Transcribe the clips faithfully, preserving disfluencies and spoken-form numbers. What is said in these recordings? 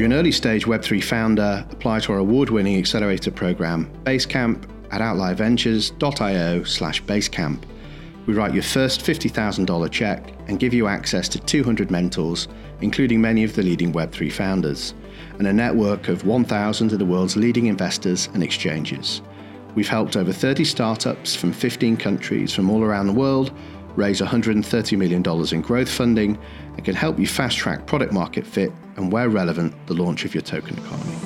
you're an early stage web three founder, apply to our award-winning accelerator program, Basecamp, at outlierventures dot io slash Basecamp. We write your first fifty thousand dollars check and give you access to two hundred mentors, including many of the leading web three founders, and a network of one thousand of the world's leading investors and exchanges. We've helped over thirty startups from fifteen countries from all around the world raise one hundred thirty million dollars in growth funding and can help you fast-track product market fit and, where relevant, the launch of your token economy.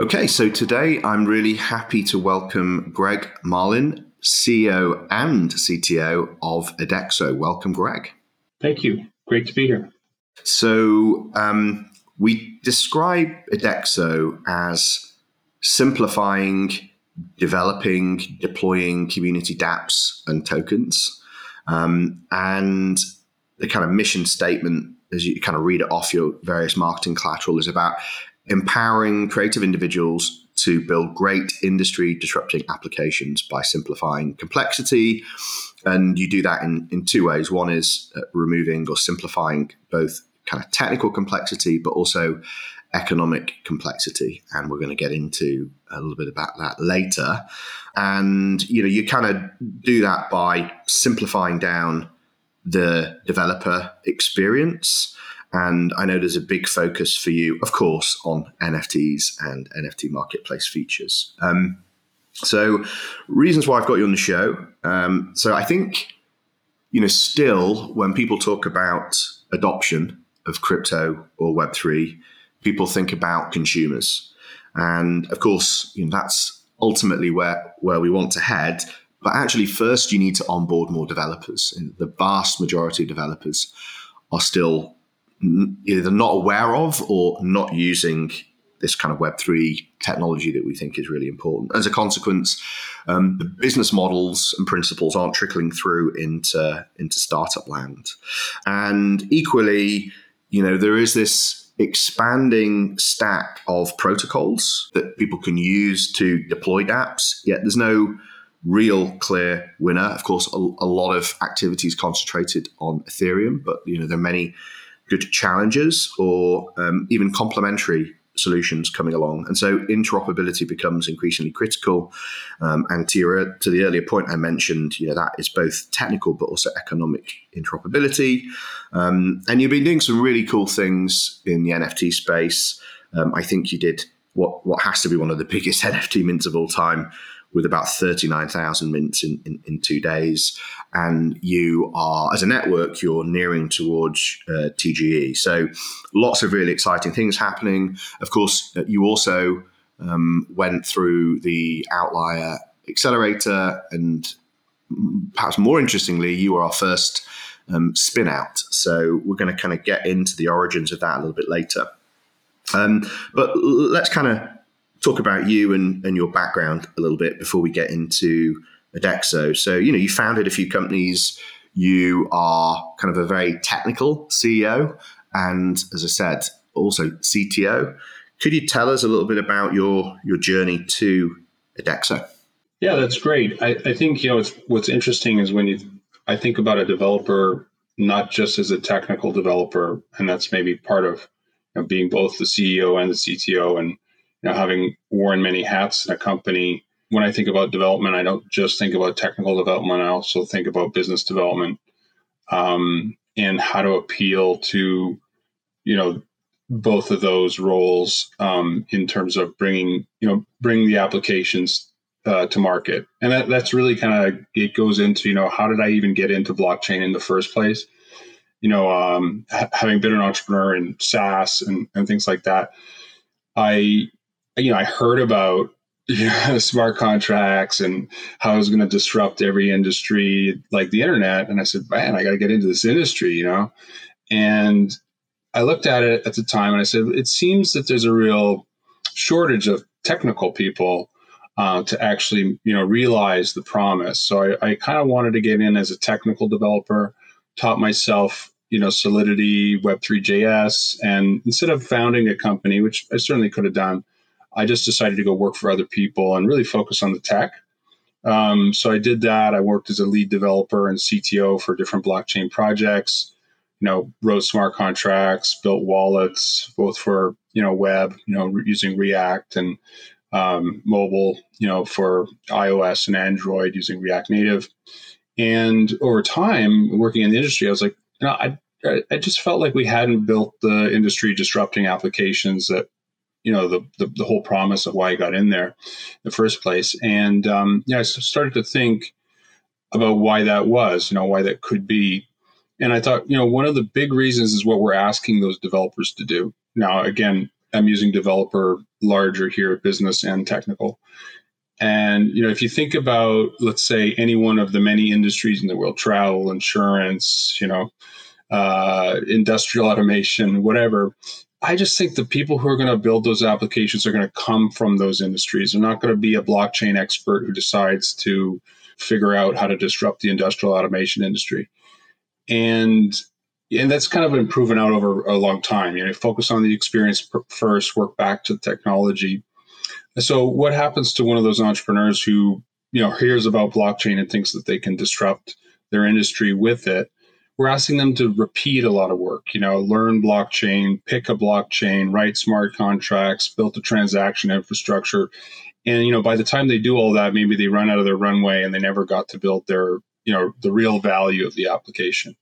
Okay, so today I'm really happy to welcome Greg Marlin, C E O and C T O of Idexo. Welcome, Greg. Thank you. Great to be here. So um, we describe Idexo as simplifying, developing, deploying community dApps and tokens. Um, and the kind of mission statement, as you kind of read it off your various marketing collateral, is about empowering creative individuals to build great industry-disrupting applications by simplifying complexity. And you do that in, in two ways. One is uh, removing or simplifying both kind of technical complexity, but also economic complexity. And we're going to get into a little bit about that later. And, you know, you kind of do that by simplifying down the developer experience. And I know there's a big focus for you, of course, on N F Ts and N F T marketplace features. Um, so reasons why I've got you on the show. Um, so I think, you know, still when people talk about adoption of crypto or web three, people think about consumers. And of course, you know, that's ultimately where, where we want to head. But actually, first, you need to onboard more developers. The vast majority of developers are still either not aware of or not using this kind of web three technology that we think is really important. As a consequence, um, the business models and principles aren't trickling through into, into startup land. And equally, you know, there is this expanding stack of protocols that people can use to deploy dApps, yet there's no real clear winner. Of course, a, a lot of activity is concentrated on Ethereum, but, you know, there are many good challenges or um, even complementary solutions coming along. And so interoperability becomes increasingly critical. Um, and to, your, to the earlier point I mentioned, you know, that is both technical but also economic interoperability. Um, and you've been doing some really cool things in the N F T space. Um, I think you did what, what has to be one of the biggest N F T mints of all time, with about thirty-nine thousand mints in, in, in two days. And you are, as a network, you're nearing towards uh, T G E. So lots of really exciting things happening. Of course, you also um, went through the Outlier Accelerator, and perhaps more interestingly, you were our first um, spin out. So we're going to kind of get into the origins of that a little bit later. Um, but let's kind of talk about you and, and your background a little bit before we get into Idexo. So, you know, you founded a few companies. You are kind of a very technical C E O and, as I said, also C T O. Could you tell us a little bit about your, your journey to Idexo? Yeah, that's great. I, I think, you know, it's, what's interesting is when you, I think about a developer, not just as a technical developer, and that's maybe part of, you know, being both the C E O and the C T O, and you know, having worn many hats in a company. When I think about development, I don't just think about technical development. I also think about business development um, and how to appeal to, you know, both of those roles um, in terms of bringing, you know, bringing the applications uh, to market. And that, that's really kind of, it goes into, you know, how did I even get into blockchain in the first place? You know, um, ha- having been an entrepreneur in SaaS and, and things like that, I, you know, I heard about, you know, smart contracts and how it was going to disrupt every industry like the internet. And I said, man, I got to get into this industry, you know. And I looked at it at the time and I said, it seems that there's a real shortage of technical people uh, to actually, you know, realize the promise. So I, I kind of wanted to get in as a technical developer, taught myself, you know, Solidity, web three J S. And instead of founding a company, which I certainly could have done, I just decided to go work for other people and really focus on the tech. Um, so I did that. I worked as a lead developer and C T O for different blockchain projects. you know, wrote smart contracts, built wallets, both for, you know, web, you know, using React, and um, mobile, you know, for iOS and Android using React Native. And over time, working in the industry, I was like, you know, I, I just felt like we hadn't built the industry disrupting applications that, you know, the, the, the whole promise of why I got in there in the first place. And, um, yeah, I started to think about why that was, you know, why that could be. And I thought, you know, one of the big reasons is what we're asking those developers to do. Now, again, I'm using developer larger here, business and technical. And, you know, if you think about, let's say, any one of the many industries in the world, travel, insurance, you know, uh, industrial automation, whatever, I just think the people who are going to build those applications are going to come from those industries. They're not going to be a blockchain expert who decides to figure out how to disrupt the industrial automation industry. And and that's kind of been proven out over a long time. You know, focus on the experience first, work back to technology. So what happens to one of those entrepreneurs who, you know, hears about blockchain and thinks that they can disrupt their industry with it? We're asking them to repeat a lot of work, you know, learn blockchain, pick a blockchain, write smart contracts, build a transaction infrastructure. And, you know, by the time they do all that, maybe they run out of their runway and they never got to build their, you know, the real value of the application.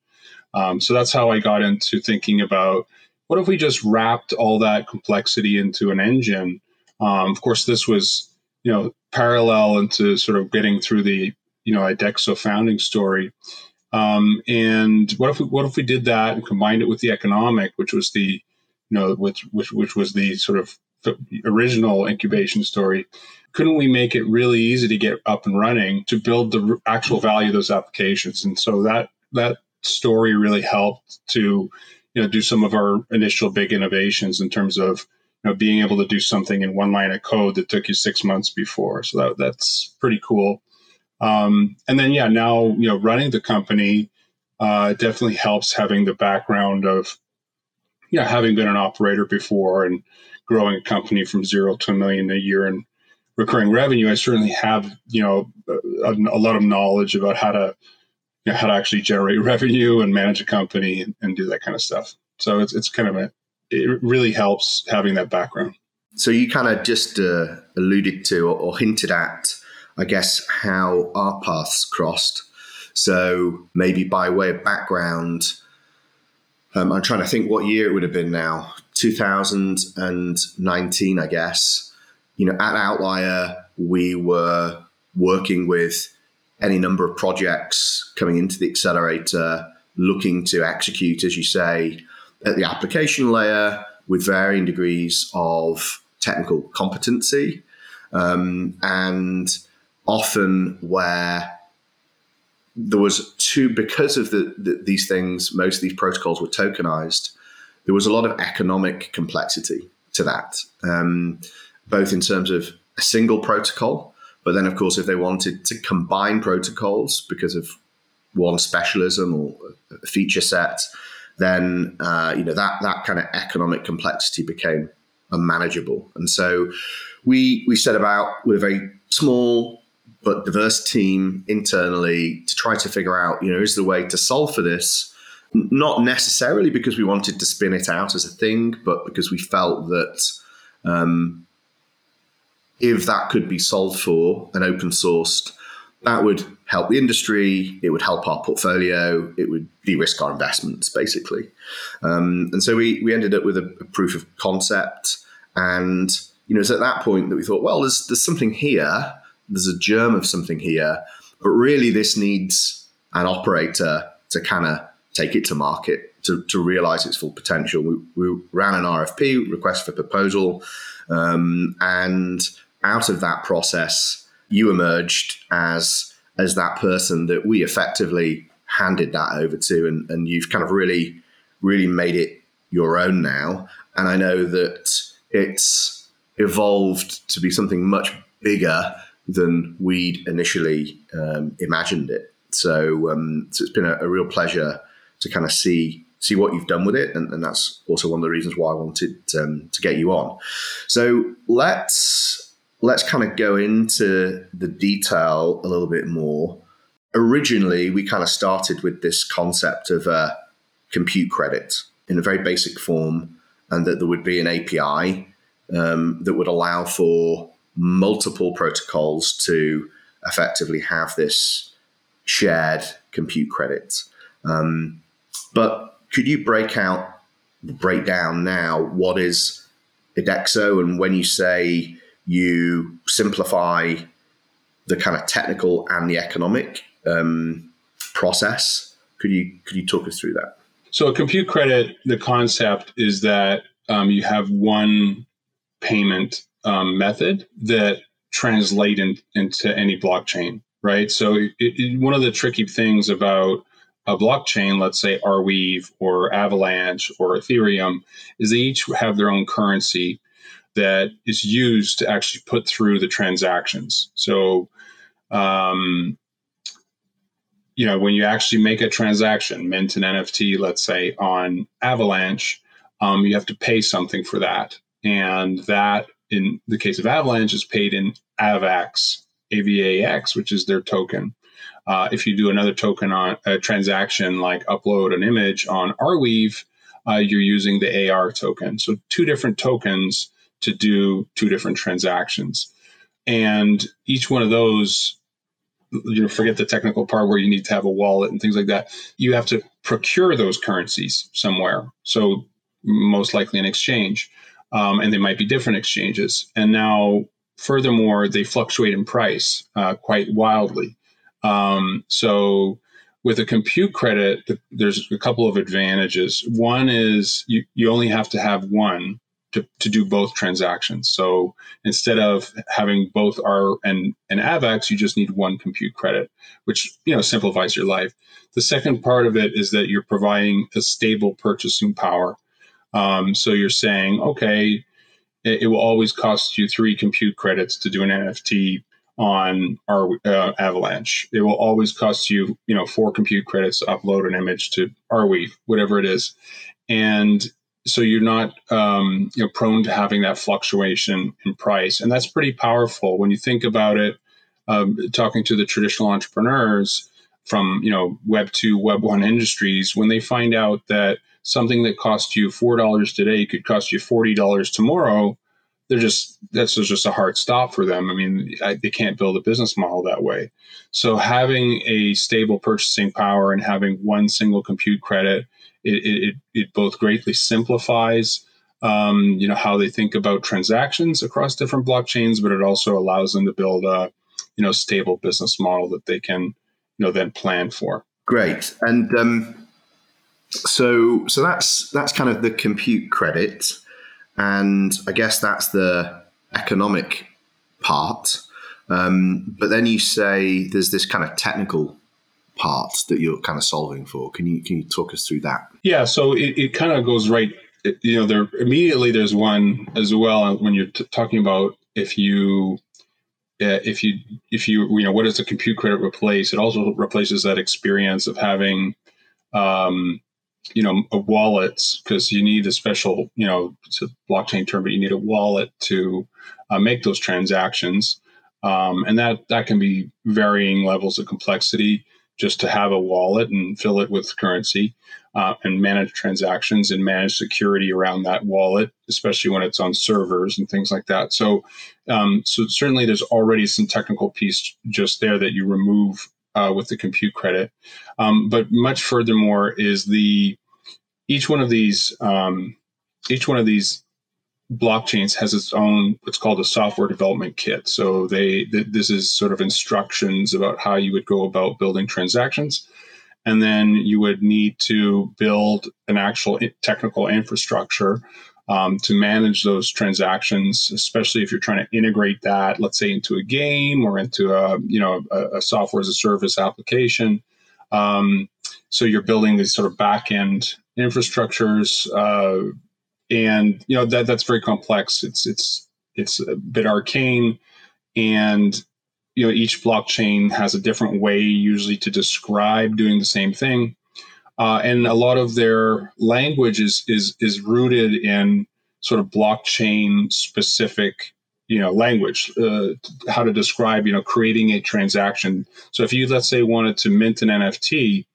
Um, so that's how I got into thinking about what if we just wrapped all that complexity into an engine? Um, of course, this was, you know, parallel into sort of getting through the, you know, Idexo founding story. Um, and what if we, what if we did that and combined it with the economic, which was the, you know, which, which, which was the sort of original incubation story? Couldn't we make it really easy to get up and running to build the actual value of those applications? And so that that story really helped to, you know, do some of our initial big innovations in terms of, you know, being able to do something in one line of code that took you six months before. So that that's pretty cool. Um, and then, yeah, now, you know, running the company uh, definitely helps having the background of, you know, having been an operator before and growing a company from zero to a million a year in recurring revenue. I certainly have, you know, a, a lot of knowledge about how to, you know, how to actually generate revenue and manage a company and, and do that kind of stuff. So it's it's kind of a, it really helps having that background. So you kind of just uh, alluded to or, or hinted at, I guess, how our paths crossed. So maybe by way of background, um, I'm trying to think what year it would have been now, two thousand nineteen, I guess. You know, at Outlier, we were working with any number of projects coming into the accelerator, looking to execute, as you say, at the application layer with varying degrees of technical competency. Um, and... often where there was too, because of the, the, these things, most of these protocols were tokenized, there was a lot of economic complexity to that, um, both in terms of a single protocol, but then, of course, if they wanted to combine protocols because of one specialism or a feature set, then uh, you know that that kind of economic complexity became unmanageable. And so we we set about with a very small but diverse team internally to try to figure out, you know, is the way to solve for this, not necessarily because we wanted to spin it out as a thing, but because we felt that um, if that could be solved for and open sourced, that would help the industry, it would help our portfolio, it would de-risk our investments, basically. Um, and so we we ended up with a, a proof of concept. And, you know, it's at that point that we thought, well, there's there's something here. There's a germ of something here, but really this needs an operator to kind of take it to market, to, to realize its full potential. We, we ran an R F P, request for proposal, um, and out of that process, you emerged as, as that person that we effectively handed that over to, and, and you've kind of really, really made it your own now. And I know that it's evolved to be something much bigger than we'd initially um, imagined it. So, um, so it's been a, a real pleasure to kind of see see what you've done with it, and, and that's also one of the reasons why I wanted um, to get you on. So let's let's kind of go into the detail a little bit more. Originally, we kind of started with this concept of a compute credit in a very basic form, and that there would be an A P I um, that would allow for multiple protocols to effectively have this shared compute credit. Um, but could you break out, break down now what is Idexo, and when you say you simplify the kind of technical and the economic um, process, could you could you talk us through that? So compute credit, the concept is that um, you have one payment um, method that translates in, into any blockchain, right? So it, it, one of the tricky things about a blockchain, let's say Arweave or Avalanche or Ethereum, is they each have their own currency that is used to actually put through the transactions. So, um, you know, when you actually make a transaction, mint an N F T, let's say on Avalanche, um, you have to pay something for that. And that, in the case of Avalanche, is paid in AVAX, A V A X, which is their token. Uh, if you do another token on a transaction, like upload an image on Arweave, uh, you're using the A R token. So two different tokens to do two different transactions. And each one of those, you know, forget the technical part where you need to have a wallet and things like that. You have to procure those currencies somewhere. So most likely an exchange. Um, and they might be different exchanges. And now, furthermore, they fluctuate in price uh, quite wildly. Um, so with a compute credit, th- there's a couple of advantages. One is you, you only have to have one to, to do both transactions. So instead of having both R and, and AVAX, you just need one compute credit, which, you know, simplifies your life. The second part of it is that you're providing a stable purchasing power. Um, so you're saying, okay, it, it will always cost you three compute credits to do an N F T on our uh, Avalanche. It will always cost you, you know, four compute credits to upload an image to Arweave, whatever it is. And so you're not, um, you know, prone to having that fluctuation in price. And that's pretty powerful when you think about it, um, talking to the traditional entrepreneurs from, you know, Web two, Web one industries, when they find out that something that cost you four dollars today could cost you forty dollars tomorrow, they're just, that's just a hard stop for them. I mean, I, they can't build a business model that way. So having a stable purchasing power and having one single compute credit, it it, it both greatly simplifies, um, you know, how they think about transactions across different blockchains, but it also allows them to build a, you know, stable business model that they can, you know, then plan for. Great. And um, so so that's that's kind of the compute credit. And I guess that's the economic part. Um, but then you say there's this kind of technical part that you're kind of solving for. Can you can you talk us through that? Yeah, so it, it kind of goes right, it, you know, there immediately there's one as well when you're t- talking about if you, uh, if you, if you, you know, what does the compute credit replace? It also replaces that experience of having, um, you know, a wallet, because you need a special, you know, it's a blockchain term, but you need a wallet to uh, make those transactions. Um, and that, that can be varying levels of complexity just to have a wallet and fill it with currency uh, and manage transactions and manage security around that wallet, especially when it's on servers and things like that. So, um, so certainly there's already some technical piece just there that you remove Uh, with the compute credit. Um, but much furthermore is the, each one of these, um, each one of these blockchains has its own, what's called a software development kit. So they, th- this is sort of instructions about how you would go about building transactions. And then you would need to build an actual technical infrastructure Um, to manage those transactions, especially if you're trying to integrate that, let's say, into a game or into a, you know, a, a software as a service application. Um, so you're building these sort of back-end infrastructures, uh, and you know that that's very complex. It's it's it's a bit arcane, and you know each blockchain has a different way usually to describe doing the same thing. Uh, and a lot of their language is, is is rooted in sort of blockchain specific, you know, language, uh, how to describe, you know, creating a transaction. So if you, let's say, wanted to mint an N F T,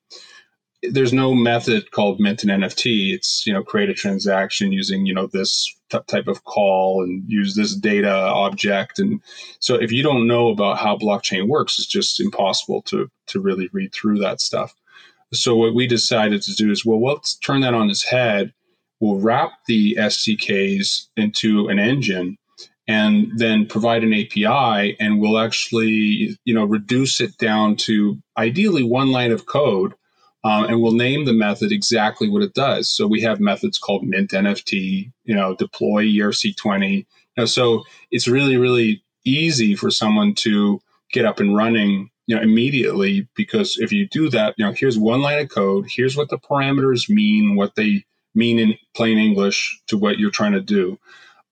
there's no method called mint an N F T. It's, you know, create a transaction using, you know, this t- type of call and use this data object. And so if you don't know about how blockchain works, it's just impossible to to really read through that stuff. So what we decided to do is, well, let's turn that on its head. We'll wrap the S D Ks into an engine and then provide an A P I, and we'll actually, you know, reduce it down to ideally one line of code. Um, and we'll name the method exactly what it does. So we have methods called mint N F T, you know, deploy E R C twenty. You know, so it's really, really easy for someone to get up and running, you know, immediately, because if you do that, you know, here's one line of code, here's what the parameters mean, what they mean in plain English to what you're trying to do.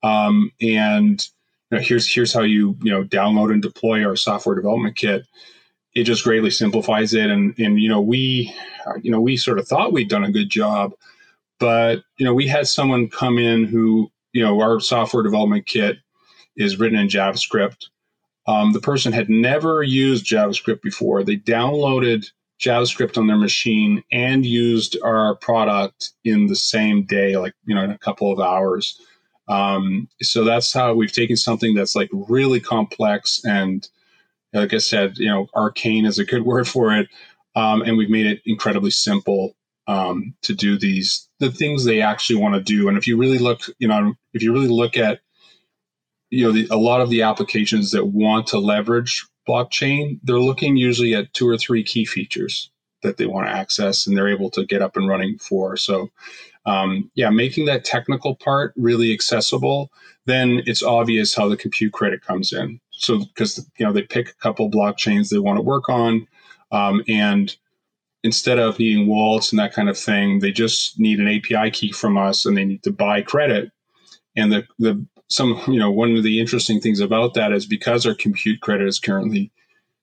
Um, and you know, here's here's how you, you know, download and deploy our software development kit. It just greatly simplifies it. And, and, you know, we, you know, we sort of thought we'd done a good job, but, you know, we had someone come in who, you know, our software development kit is written in JavaScript. Um, the person had never used JavaScript before. They downloaded JavaScript on their machine and used our product in the same day, like, you know, in a couple of hours. Um, so that's how we've taken something that's like really complex and, like I said, you know, arcane is a good word for it. Um, and we've made it incredibly simple um, to do these, the things they actually want to do. And if you really look, you know, if you really look at, you know, the, a lot of the applications that want to leverage blockchain, they're looking usually at two or three key features that they want to access and they're able to get up and running for. So um, yeah, making that technical part really accessible, then it's obvious how the compute credit comes in. So, because, you know, they pick a couple blockchains they want to work on, um, and instead of needing wallets and that kind of thing, they just need an A P I key from us, and they need to buy credit. And the the some you know one of the interesting things about that is because our compute credit is currently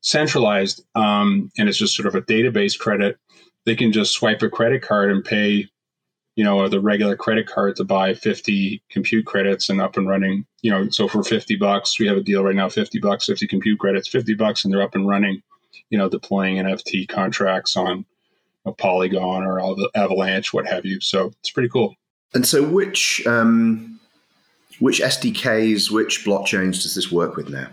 centralized, um, and it's just sort of a database credit, they can just swipe a credit card and pay, you know, the regular credit card to buy fifty compute credits and up and running. You know, so for fifty bucks, we have a deal right now, fifty bucks, fifty compute credits, fifty bucks, and they're up and running, you know, deploying N F T contracts on a Polygon or all the Avalanche, what have you. So it's pretty cool. And so which, um, which S D Ks, which blockchains does this work with now?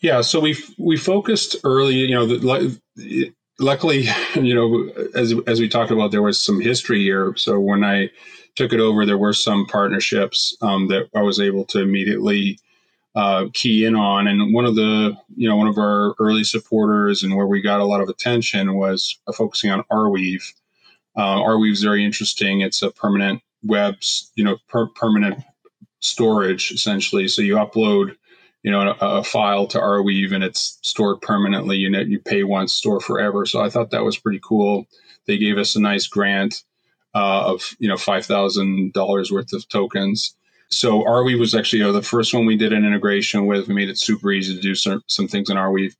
Yeah. So we, we focused early, you know, the, it, luckily, you know, as as we talked about, there was some history here. So when I took it over, there were some partnerships um, that I was able to immediately uh, key in on. And one of the, you know, one of our early supporters and where we got a lot of attention was focusing on Arweave. Uh, Arweave is very interesting. It's a permanent webs, you know, per- permanent storage essentially. So you upload, you know, a, a file to Arweave and it's stored permanently. You know, you pay once, store forever. So I thought that was pretty cool. They gave us a nice grant uh, of, you know, five thousand dollars worth of tokens. So Arweave was actually, you know, the first one we did an integration with. We made it super easy to do some, some things in Arweave.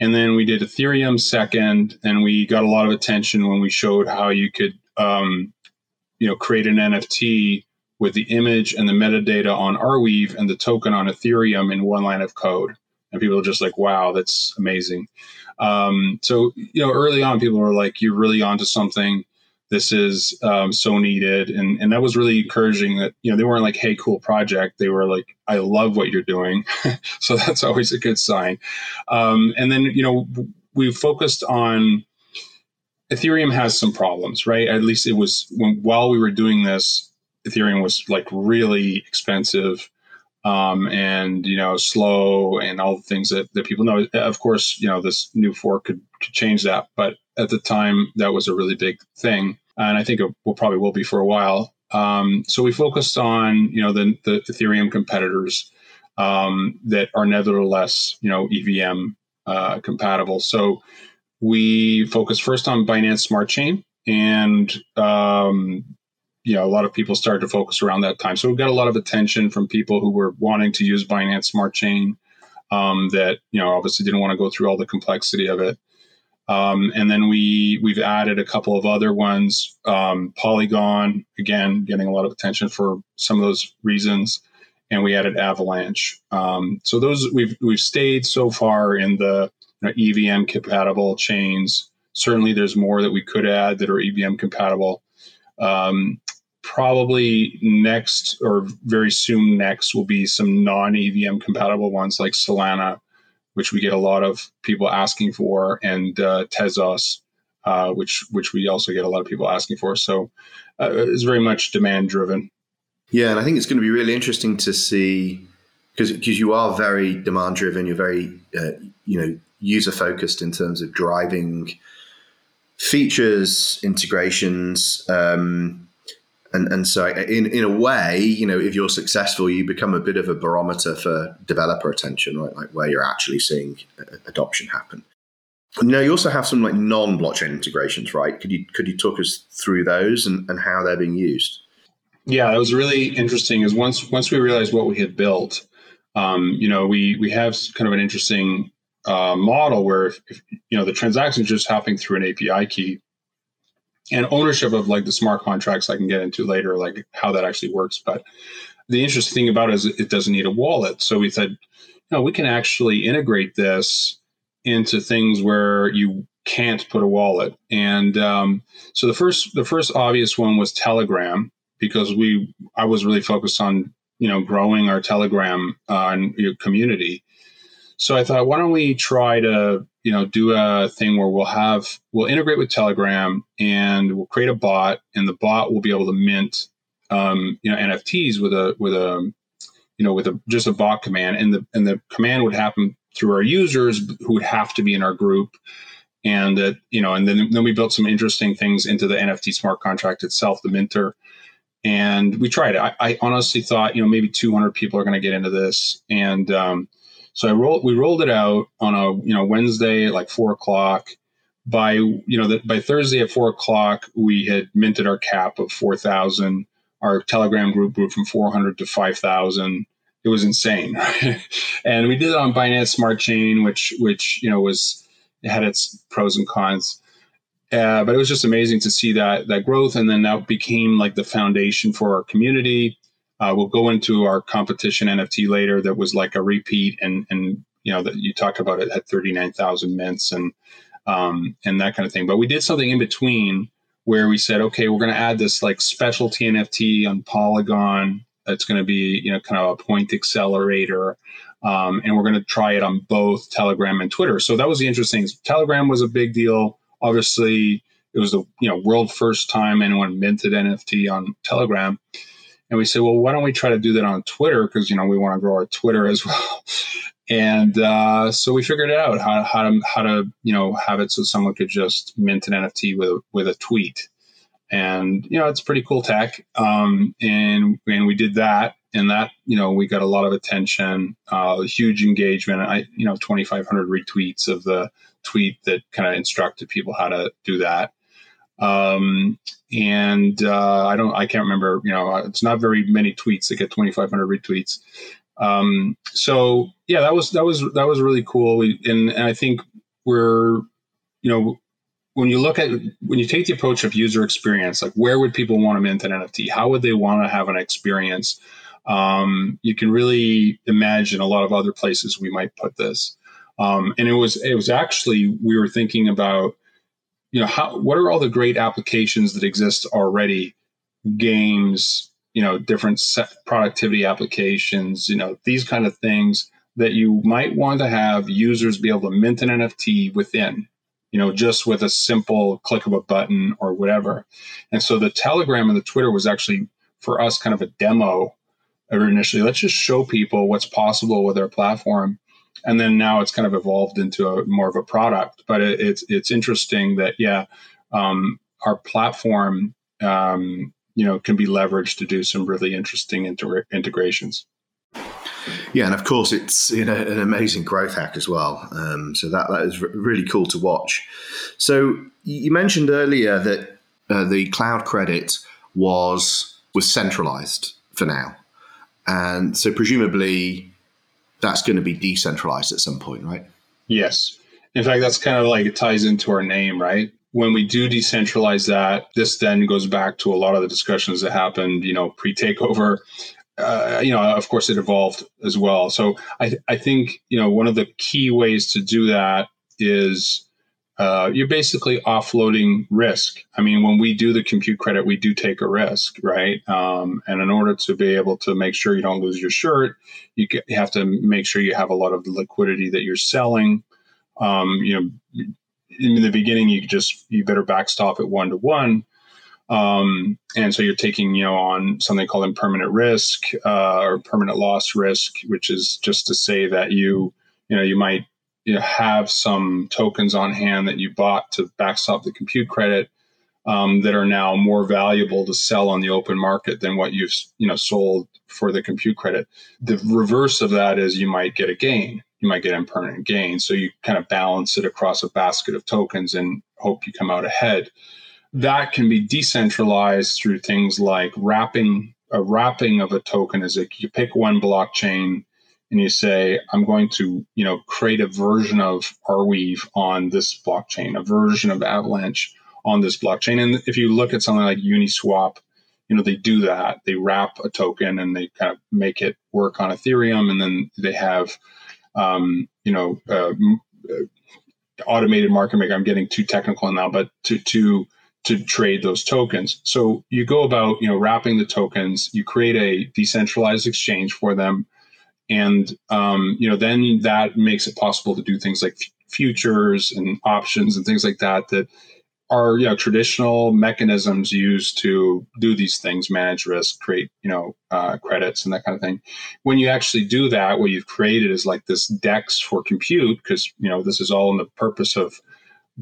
And then we did Ethereum second, and we got a lot of attention when we showed how you could, um, you know, create an N F T with the image and the metadata on Arweave and the token on Ethereum in one line of code. And people are just like, wow, that's amazing. Um, so, you know, early on, people were like, you're really onto something. This is um, so needed. And and that was really encouraging that, you know, they weren't like, hey, cool project. They were like, I love what you're doing. So that's always a good sign. Um, and then, you know, we focused on Ethereum has some problems, right? At least it was when while we were doing this, Ethereum was like really expensive um, and, you know, slow and all the things that, that people know. Of course, you know, this new fork could, could change that. But at the time, that was a really big thing. And I think it will probably will be for a while. Um, so we focused on, you know, the, the Ethereum competitors um, that are nevertheless, you know, E V M uh, compatible. So we focused first on Binance Smart Chain and, um, you know, a lot of people started to focus around that time. So we got a lot of attention from people who were wanting to use Binance Smart Chain um, that, you know, obviously didn't want to go through all the complexity of it. Um, and then we, we've added a couple of other ones. Um, Polygon, again, getting a lot of attention for some of those reasons. And we added Avalanche. Um, so those we've, we've stayed so far in the you know, E V M compatible chains Certainly, there's more that we could add that are E V M compatible. Um, probably next or very soon next will be some non-E V M compatible ones like Solana, which we get a lot of people asking for, and uh, Tezos, uh, which which we also get a lot of people asking for. So uh, it's very much demand driven. Yeah, and I think it's going to be really interesting to see, because because you are very demand driven. You're very uh, you know user focused in terms of driving features, integrations, um, and and so in in a way, you know, if you're successful, you become a bit of a barometer for developer attention, right? Like where you're actually seeing adoption happen. Now you also have some like non-blockchain integrations, right? Could you could you talk us through those and, and how they're being used? Yeah, that was really interesting. Is once once we realized what we had built, um, you know, we we have kind of an interesting uh, model where if, if, you know the transaction's just hopping through an A P I key, and ownership of like the smart contracts I can get into later, like how that actually works. But the interesting thing about it is it doesn't need a wallet. So we said, you know, we can actually integrate this into things where you can't put a wallet. And um, so the first the first obvious one was Telegram. Because we, I was really focused on, you know, growing our Telegram uh, and your community. So I thought, why don't we try to, you know, do a thing where we'll have, we'll integrate with Telegram and we'll create a bot, and the bot will be able to mint, um, you know, N F Ts with a, with a, you know, with a just a bot command, and the and the command would happen through our users who would have to be in our group. And that, you know, and then then we built some interesting things into the N F T smart contract itself, the minter. And we tried it. I, I honestly thought, you know, maybe two hundred people are going to get into this. And um, so I rolled. We rolled it out on a, you know, Wednesday at like four o'clock. By you know, the, by Thursday at four o'clock, we had minted our cap of four thousand. Our Telegram group grew from four hundred to five thousand. It was insane. And we did it on Binance Smart Chain, which which you know was it had its pros and cons. Uh, but it was just amazing to see that that growth, and then that became like the foundation for our community. Uh, we'll go into our competition N F T later. That was like a repeat, and and you know that you talked about it had thirty-nine thousand mints and um, and that kind of thing. But we did something in between where we said, okay, we're going to add this like specialty N F T on Polygon. That's going to be you know kind of a point accelerator, um, and we're going to try it on both Telegram and Twitter. So that was the interesting thing. Telegram was a big deal. Obviously, it was the you know world first time anyone minted N F T on Telegram, and we said, well, why don't we try to do that on Twitter, because you know we want to grow our Twitter as well. And uh, so we figured it out how how to how to you know have it so someone could just mint an N F T with with a tweet, and you know it's pretty cool tech. Um, and and we did that, and that you know we got a lot of attention, uh, huge engagement. I you know twenty-five hundred retweets of the tweet that kind of instructed people how to do that, um, and uh, I don't, I can't remember. You know, it's not very many tweets that get twenty-five hundred retweets. Um, so yeah, that was that was that was really cool. We, and, and I think we're, you know, when you look at when you take the approach of user experience, like where would people want to mint an N F T? How would they want to have an experience? Um, you can really imagine a lot of other places we might put this. Um, and it was it was actually we were thinking about, you know, how, what are all the great applications that exist already? Games, you know, different productivity applications, you know, these kind of things that you might want to have users be able to mint an N F T within, you know, just with a simple click of a button or whatever. And so the Telegram and the Twitter was actually for us kind of a demo initially. Let's just show people what's possible with our platform. And then now it's kind of evolved into a more of a product, but it, it's it's interesting that yeah, um, our platform um, you know can be leveraged to do some really interesting inter- integrations. Yeah, and of course it's you know an amazing growth hack as well. Um, so that that is r- really cool to watch. So you mentioned earlier that uh, the cloud credit was was centralized for now, and so presumably that's going to be decentralized at some point, right? Yes. In fact, that's kind of like it ties into our name, right? When we do decentralize that, this then goes back to a lot of the discussions that happened, you know, pre-takeover. Uh, you know, of course, it evolved as well. So I, I think, you know, one of the key ways to do that is Uh, you're basically offloading risk. I mean, when we do the compute credit, we do take a risk, right? Um, and in order to be able to make sure you don't lose your shirt, you have to make sure you have a lot of the liquidity that you're selling. Um, you know, in the beginning, you just you better backstop it one to one. Um, and so you're taking, you know, on something called impermanent risk, uh, or permanent loss risk, which is just to say that you, you know, you might you know, have some tokens on hand that you bought to backstop the compute credit, um, that are now more valuable to sell on the open market than what you've, you know, sold for the compute credit. The reverse of that is you might get a gain, you might get impermanent gain. So you kind of balance it across a basket of tokens and hope you come out ahead. That can be decentralized through things like wrapping. A wrapping of a token is like you pick one blockchain and you say, I'm going to, you know, create a version of Arweave on this blockchain, a version of Avalanche on this blockchain. And if you look at something like Uniswap, you know, they do that. They wrap a token and they kind of make it work on Ethereum. And then they have, um, you know, uh, automated market maker. I'm getting too technical now, but to, to, to trade those tokens. So you go about, you know, wrapping the tokens, you create a decentralized exchange for them. And, um, you know, then that makes it possible to do things like f- futures and options and things like that, that are, you know, traditional mechanisms used to do these things, manage risk, create, you know, uh, credits and that kind of thing. When you actually do that, what you've created is like this DEX for compute, because, you know, this is all in the purpose of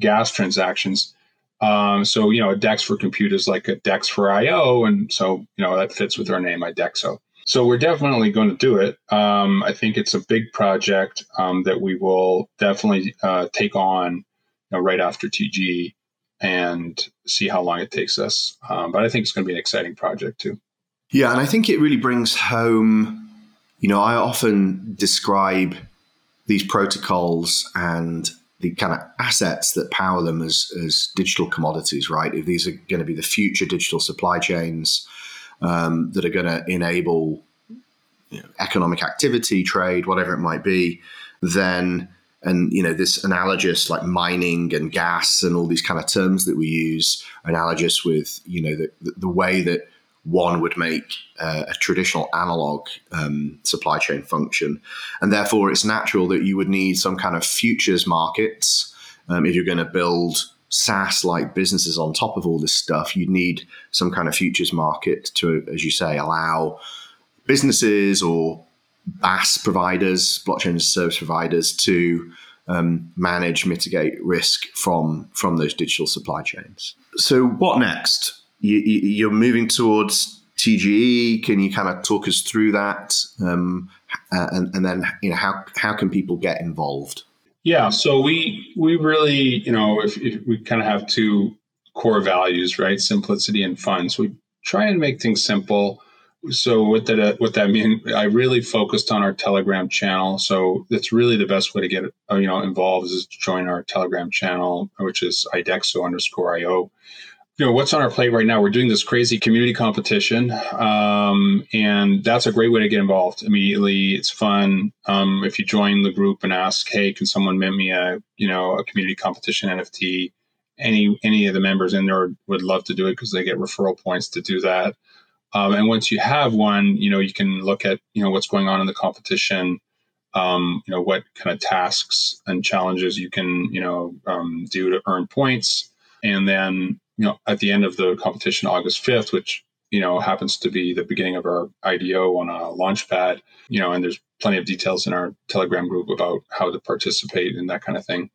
gas transactions. Um, so, you know, a DEX for compute is like a DEX for I O. And so, you know, that fits with our name, Idexo. So we're definitely going to do it. Um, I think it's a big project um, that we will definitely uh, take on, you know, right after T G E and see how long it takes us. Um, but I think it's going to be an exciting project too. Yeah, and I think it really brings home, you know, I often describe these protocols and the kind of assets that power them as, as digital commodities, right? If these are going to be the future digital supply chains, Um, that are going to enable, you know, economic activity, trade, whatever it might be, then, and, you know, this analogous like mining and gas and all these kind of terms that we use, analogous with, you know, the, the way that one would make uh, a traditional analog um, supply chain function. And therefore, it's natural that you would need some kind of futures markets um, if you're going to build SaaS-like businesses on top of all this stuff. You'd need some kind of futures market to, as you say, allow businesses or B A S providers, blockchain as a service providers, to um, manage, mitigate risk from, from those digital supply chains. So what next? You, you're moving towards T G E. Can you kind of talk us through that? Um, and, and then, you know, how, how can people get involved? Yeah, so we we really, you know, if, if we kind of have two core values, right? Simplicity and fun. So we try and make things simple. So what that what that means, I really focused on our Telegram channel. So that's really the best way to get, you know, involved is to join our Telegram channel, which is Idexo underscore I O. You know, what's on our plate right now? We're doing this crazy community competition, um, and that's a great way to get involved immediately. It's fun. Um, if you join the group and ask, hey, can someone mint me a, you know, a community competition N F T? Any any of the members in there would love to do it because they get referral points to do that. Um, and once you have one, you know, you can look at, you know, what's going on in the competition. Um, you know, what kind of tasks and challenges you can, you know, um, do to earn points, and then, you know, at the end of the competition, August fifth, which, you know, happens to be the beginning of our I D O on a launchpad, you know, and there's plenty of details in our Telegram group about how to participate and that kind of thing.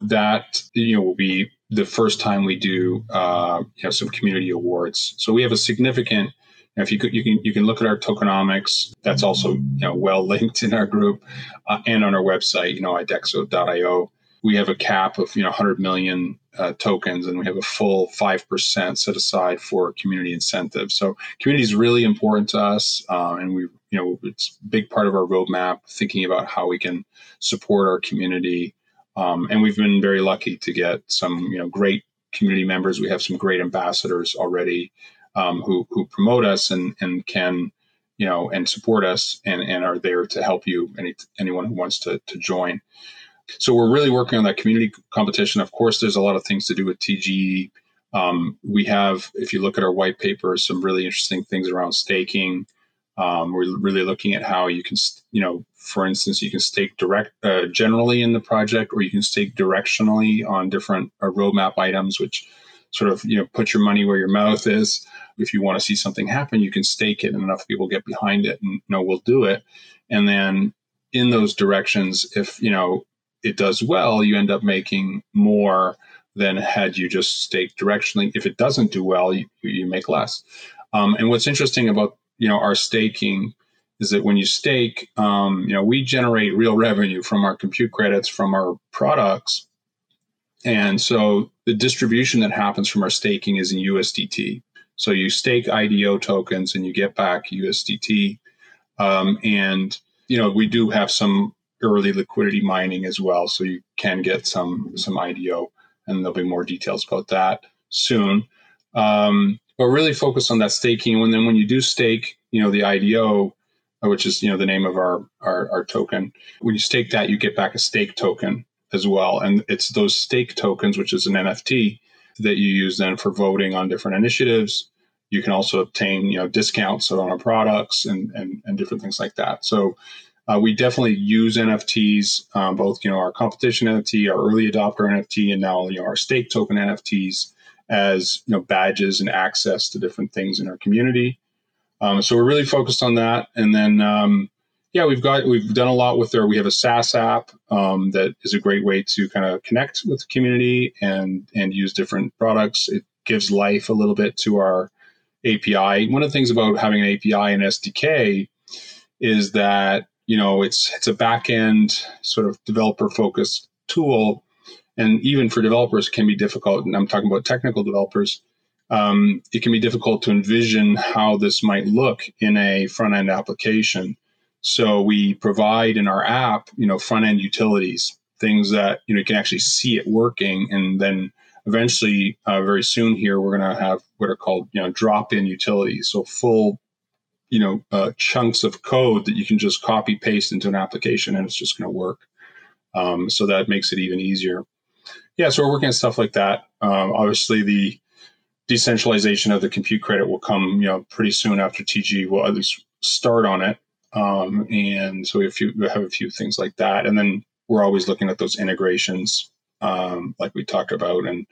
That, you know, will be the first time we do, uh, you know, some community awards. So we have a significant, you know, if you could, you can, you can look at our tokenomics. That's also, you know, well linked in our group uh, and on our website, you know, idexo dot I O. We have a cap of, you know, one hundred million uh, tokens, and we have a full five percent set aside for community incentives. So community is really important to us. Um, and we, you know, it's a big part of our roadmap, thinking about how we can support our community. Um, and we've been very lucky to get some, you know, great community members. We have some great ambassadors already um, who, who promote us and, and can, you know, and support us and, and are there to help you, any anyone who wants to, to join. So we're really working on that community competition. Of course, there's a lot of things to do with T G E. Um, we have, if you look at our white paper, some really interesting things around staking. Um, we're really looking at how you can, you know, for instance, you can stake direct uh, generally in the project, or you can stake directionally on different uh, roadmap items, which sort of, you know, put your money where your mouth is. If you want to see something happen, you can stake it, and enough people get behind it and, you know, we'll do it. And then in those directions, if, you know, it does well, you end up making more than had you just staked directionally. If it doesn't do well, you, you make less. Um, and what's interesting about, you know, our staking is that when you stake, um, you know, we generate real revenue from our compute credits, from our products. And so the distribution that happens from our staking is in U S D T. So you stake I D O tokens and you get back U S D T. Um, and, you know, we do have some early liquidity mining as well. So you can get some, some I D O, and there'll be more details about that soon. Um, but really focus on that staking. And then when you do stake, you know, the I D O, which is, you know, the name of our, our, our token, when you stake that, you get back a stake token as well. And it's those stake tokens, which is an N F T, that you use then for voting on different initiatives. You can also obtain, you know, discounts on our products and, and, and different things like that. So uh, we definitely use N F Ts, um, both, you know, our competition N F T, our early adopter N F T, and now, you know, our stake token N F Ts as, you know, badges and access to different things in our community. Um, so we're really focused on that. And then, um, yeah, we've got, we've done a lot with our, we have a SaaS app um, that is a great way to kind of connect with the community and, and use different products. It gives life a little bit to our A P I. One of the things about having an A P I and S D K is that, you know, it's, it's a back-end sort of developer-focused tool. And even for developers, it can be difficult, and I'm talking about technical developers, um, it can be difficult to envision how this might look in a front-end application. So we provide in our app, you know, front-end utilities, things that, you know, you can actually see it working. And then eventually, uh, very soon here, we're going to have what are called, you know, drop-in utilities. So full, you know, uh, chunks of code that you can just copy paste into an application, and it's just going to work. Um, so that makes it even easier. Yeah, so we're working on stuff like that. Um, obviously, the decentralization of the compute credit will come, you know, pretty soon after T G E will at least start on it. Um, and so we have, few, we have a few things like that. And then we're always looking at those integrations, um, like we talked about. And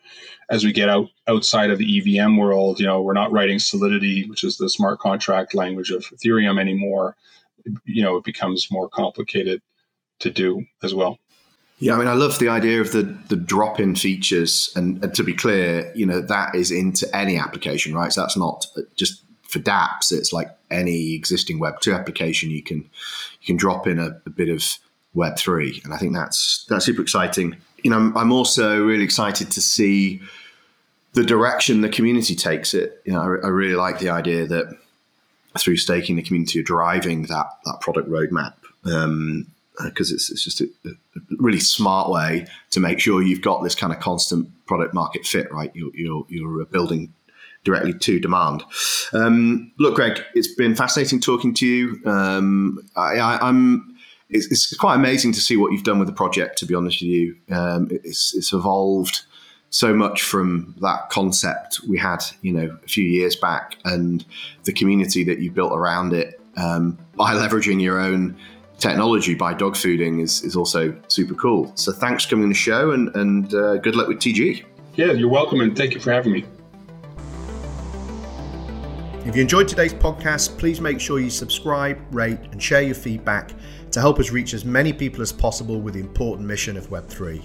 as we get out outside of the E V M world, you know, we're not writing Solidity, which is the smart contract language of Ethereum anymore. You know, it becomes more complicated to do as well. Yeah, I mean, I love the idea of the the drop-in features. And, and to be clear, you know, that is into any application, right? So that's not just for dApps. It's like any existing Web two application. You can you can drop in a, a bit of Web three. And I think that's that's super exciting. You know, I'm, I'm also really excited to see the direction the community takes it. You know, I, I really like the idea that through staking, the community are driving that, that product roadmap. Um because it's it's just a, a really smart way to make sure you've got this kind of constant product market fit, right? You're, you're, you're building directly to demand. Um, look, Greg, it's been fascinating talking to you. Um, I, I, I'm it's, it's quite amazing to see what you've done with the project, to be honest with you. Um, it's, it's evolved so much from that concept we had, you know, a few years back, and the community that you built around it um, by leveraging your own technology, by dog fooding, is, is also super cool. So thanks for coming on the show, and, and uh, good luck with T G E. Yeah, you're welcome, and thank you for having me. If you enjoyed today's podcast, please make sure you subscribe, rate, and share your feedback to help us reach as many people as possible with the important mission of Web three.